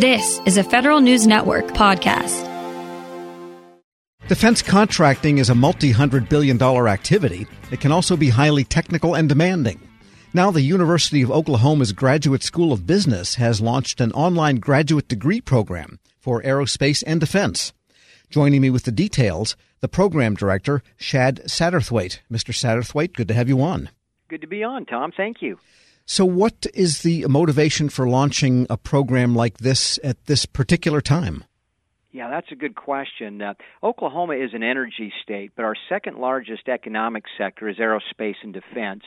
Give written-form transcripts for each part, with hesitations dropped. This is a Federal News Network podcast. Defense contracting is a multi-hundred-billion-dollar activity. It can also be highly technical and demanding. Now the University of Oklahoma's Graduate School of Business has launched an online graduate degree program for aerospace and defense. Joining me with the details, the program director, Shad Satterthwaite. Mr. Satterthwaite, good to have you on. Good to be on, Tom. Thank you. So what is the motivation for launching a program like this at this particular time? Yeah, that's a good question. Oklahoma is an energy state, but our second largest economic sector is aerospace and defense.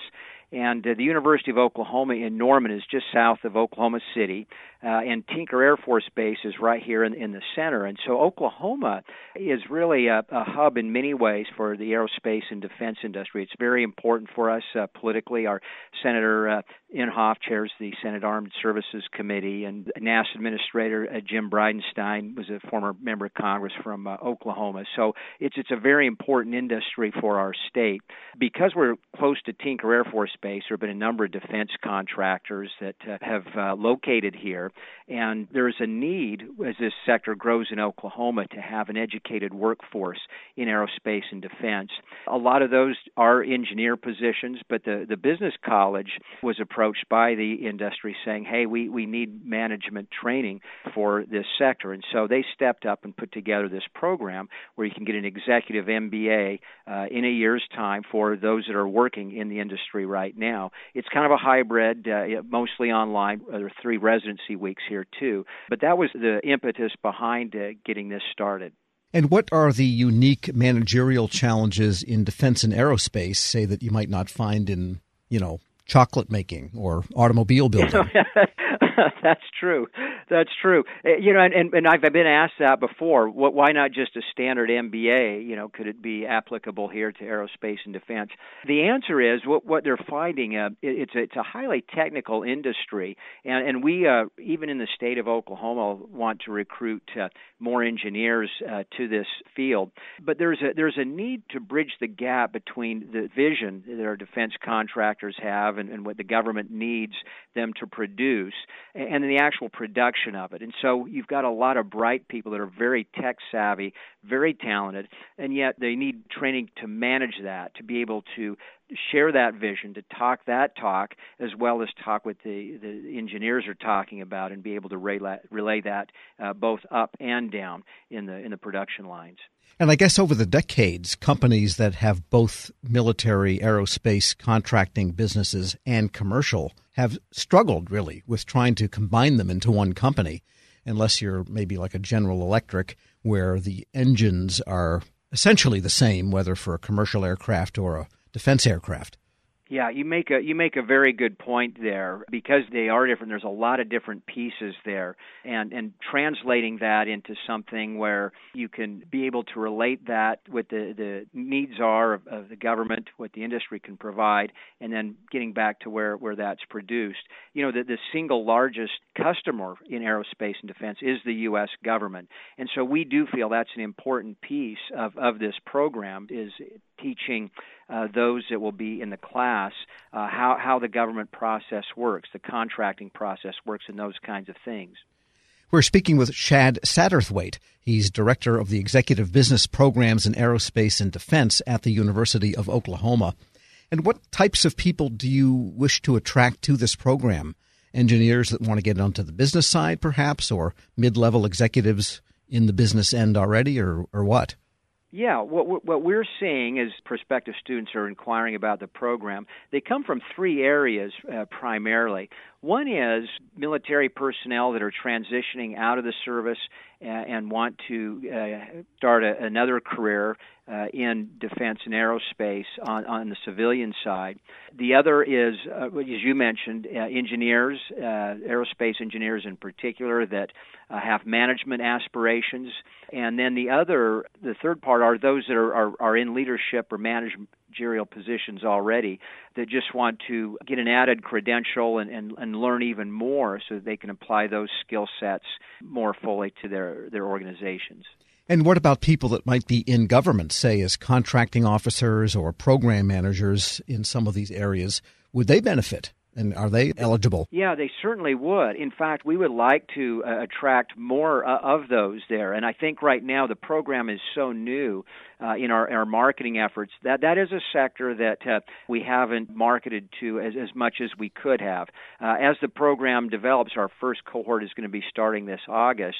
And the University of Oklahoma in Norman is just south of Oklahoma City, and Tinker Air Force Base is right here in the center. And so Oklahoma is really a hub in many ways for the aerospace and defense industry. It's very important for us politically. Our Senator Inhofe chairs the Senate Armed Services Committee, and NASA Administrator Jim Bridenstine was a former member of Congress from Oklahoma. So it's a very important industry for our state. Because we're close to Tinker Air Force Base, there have been a number of defense contractors that have located here, and there is a need, as this sector grows in Oklahoma, to have an educated workforce in aerospace and defense. A lot of those are engineer positions, but the business college was approached by the industry saying, hey, we need management training for this sector, and so they stepped up and put together this program where you can get an executive MBA in a year's time for those that are working in the industry right now. It's kind of a hybrid, mostly online. There are 3 residency weeks here, too. But that was the impetus behind getting this started. And what are the unique managerial challenges in defense and aerospace, say, that you might not find in, chocolate making or automobile building? That's true. And I've been asked that before. Why not just a standard MBA? Could it be applicable here to aerospace and defense? The answer is what they're finding. It's a highly technical industry, and we even in the state of Oklahoma want to recruit more engineers to this field. But there's a need to bridge the gap between the vision that our defense contractors have and what the government needs them to produce, and the actual production of it. And so you've got a lot of bright people that are very tech-savvy, very talented, and yet they need training to manage that, to be able to share that vision, to talk that talk, as well as talk what the engineers are talking about and be able to relay that both up and down in the production lines. And I guess over the decades, companies that have both military, aerospace, contracting businesses and commercial have struggled really with trying to combine them into one company, unless you're maybe like a General Electric, where the engines are essentially the same, whether for a commercial aircraft or a defense aircraft. Yeah, you make a very good point there. Because they are different, there's a lot of different pieces there. And translating that into something where you can be able to relate that with the needs are of the government, what the industry can provide, and then getting back to where that's produced. The single largest customer in aerospace and defense is the U.S. government. And so we do feel that's an important piece of this program, is teaching those that will be in the class how the government process works, the contracting process works, and those kinds of things. We're speaking with Shad Satterthwaite. He's director of the Executive Business Programs in Aerospace and Defense at the University of Oklahoma. And what types of people do you wish to attract to this program? Engineers that want to get onto the business side, perhaps, or mid-level executives in the business end already, or what? Yeah, what we're seeing is prospective students are inquiring about the program. They come from 3 areas primarily. One is military personnel that are transitioning out of the service and want to start another career in defense and aerospace on the civilian side. The other is, as you mentioned, engineers, aerospace engineers in particular, that have management aspirations. And then the third part are those that are in leadership or managerial positions already, that just want to get an added credential and learn even more so that they can apply those skill sets more fully to their organizations. And what about people that might be in government, say as contracting officers or program managers in some of these areas? Would they benefit And are they eligible? Yeah, they certainly would. In fact, we would like to attract more of those there. And I think right now the program is so new in our marketing efforts that is a sector that we haven't marketed to as much as we could have. As the program develops, our first cohort is going to be starting this August.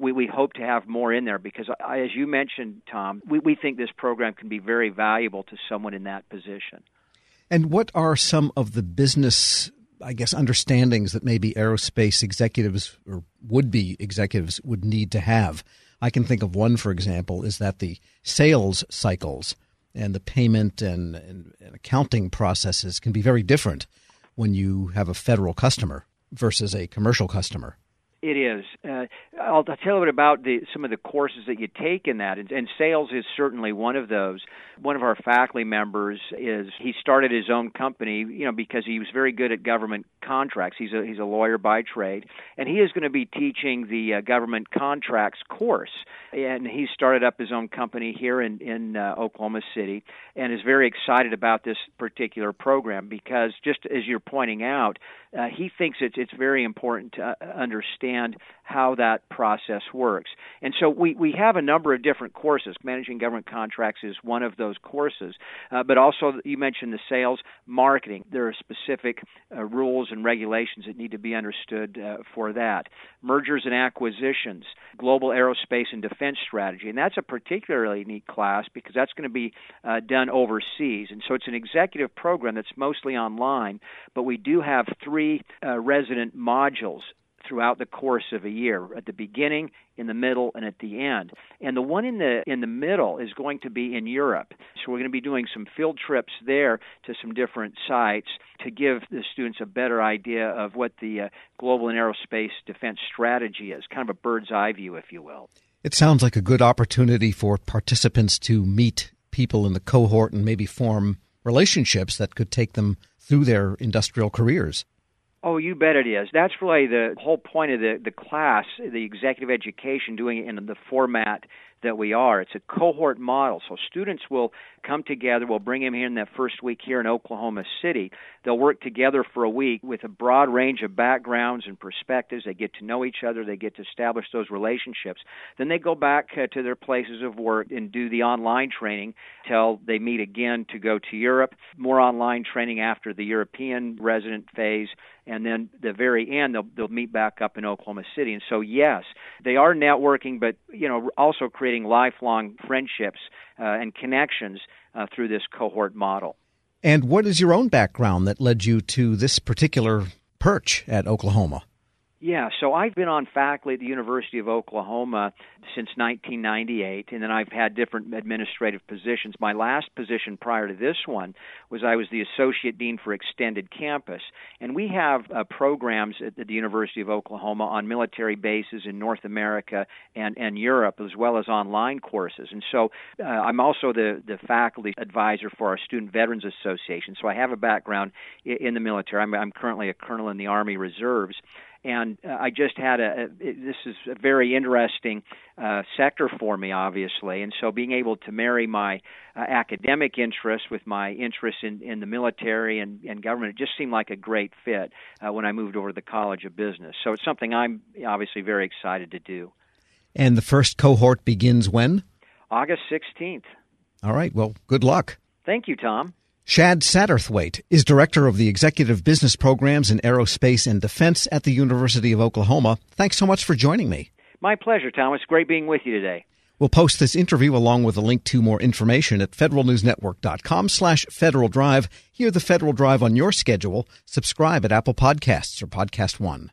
We hope to have more in there because, as you mentioned, Tom, we think this program can be very valuable to someone in that position. And what are some of the business, I guess, understandings that maybe aerospace executives or would-be executives would need to have? I can think of one, for example, is that the sales cycles and the payment and accounting processes can be very different when you have a federal customer versus a commercial customer. It is. I'll tell you a bit about some of the courses that you take in that, and sales is certainly one of those. One of our faculty members he started his own company, because he was very good at government contracts. He's a lawyer by trade, and he is going to be teaching the government contracts course. And he started up his own company here in Oklahoma City, and is very excited about this particular program because, just as you're pointing out, he thinks it's very important to understand how that process works. And so we have a number of different courses. Managing government contracts is one of those courses. But also, you mentioned the sales, marketing. There are specific rules and regulations that need to be understood for that. Mergers and acquisitions, global aerospace and defense strategy. And that's a particularly neat class because that's going to be done overseas. And so it's an executive program that's mostly online, but we do have three resident modules throughout the course of a year, at the beginning, in the middle, and at the end. And the one in the middle is going to be in Europe. So we're going to be doing some field trips there to some different sites to give the students a better idea of what the global and aerospace defense strategy is, kind of a bird's eye view, if you will. It sounds like a good opportunity for participants to meet people in the cohort and maybe form relationships that could take them through their industrial careers. Oh, you bet it is. That's really the whole point of the class, the executive education, doing it in the format that we are. It's a cohort model. So students will come together. We'll bring them here in that first week here in Oklahoma City. They'll work together for a week with a broad range of backgrounds and perspectives. They get to know each other. They get to establish those relationships. Then they go back to their places of work and do the online training till they meet again to go to Europe. More online training after the European resident phase. And then the very end, they'll meet back up in Oklahoma City. And so, yes, they are networking, but also creating lifelong friendships and connections through this cohort model. And what is your own background that led you to this particular perch at Oklahoma? Yeah, so I've been on faculty at the University of Oklahoma since 1998, and then I've had different administrative positions. My last position prior to this one was I was the Associate Dean for Extended Campus, and we have programs at the University of Oklahoma on military bases in North America and Europe, as well as online courses. And so I'm also the faculty advisor for our Student Veterans Association, so I have a background in the military. I'm currently a colonel in the Army Reserves. And I just had this is a very interesting sector for me, obviously. And so being able to marry my academic interests with my interests in the military and government, it just seemed like a great fit when I moved over to the College of Business. So it's something I'm obviously very excited to do. And the first cohort begins when? August 16th. All right. Well, good luck. Thank you, Tom. Shad Satterthwaite is Director of the Executive Business Programs in Aerospace and Defense at the University of Oklahoma. Thanks so much for joining me. My pleasure, Tom. It's great being with you today. We'll post this interview along with a link to more information at federalnewsnetwork.com/Federal Drive. Hear the Federal Drive on your schedule. Subscribe at Apple Podcasts or Podcast One.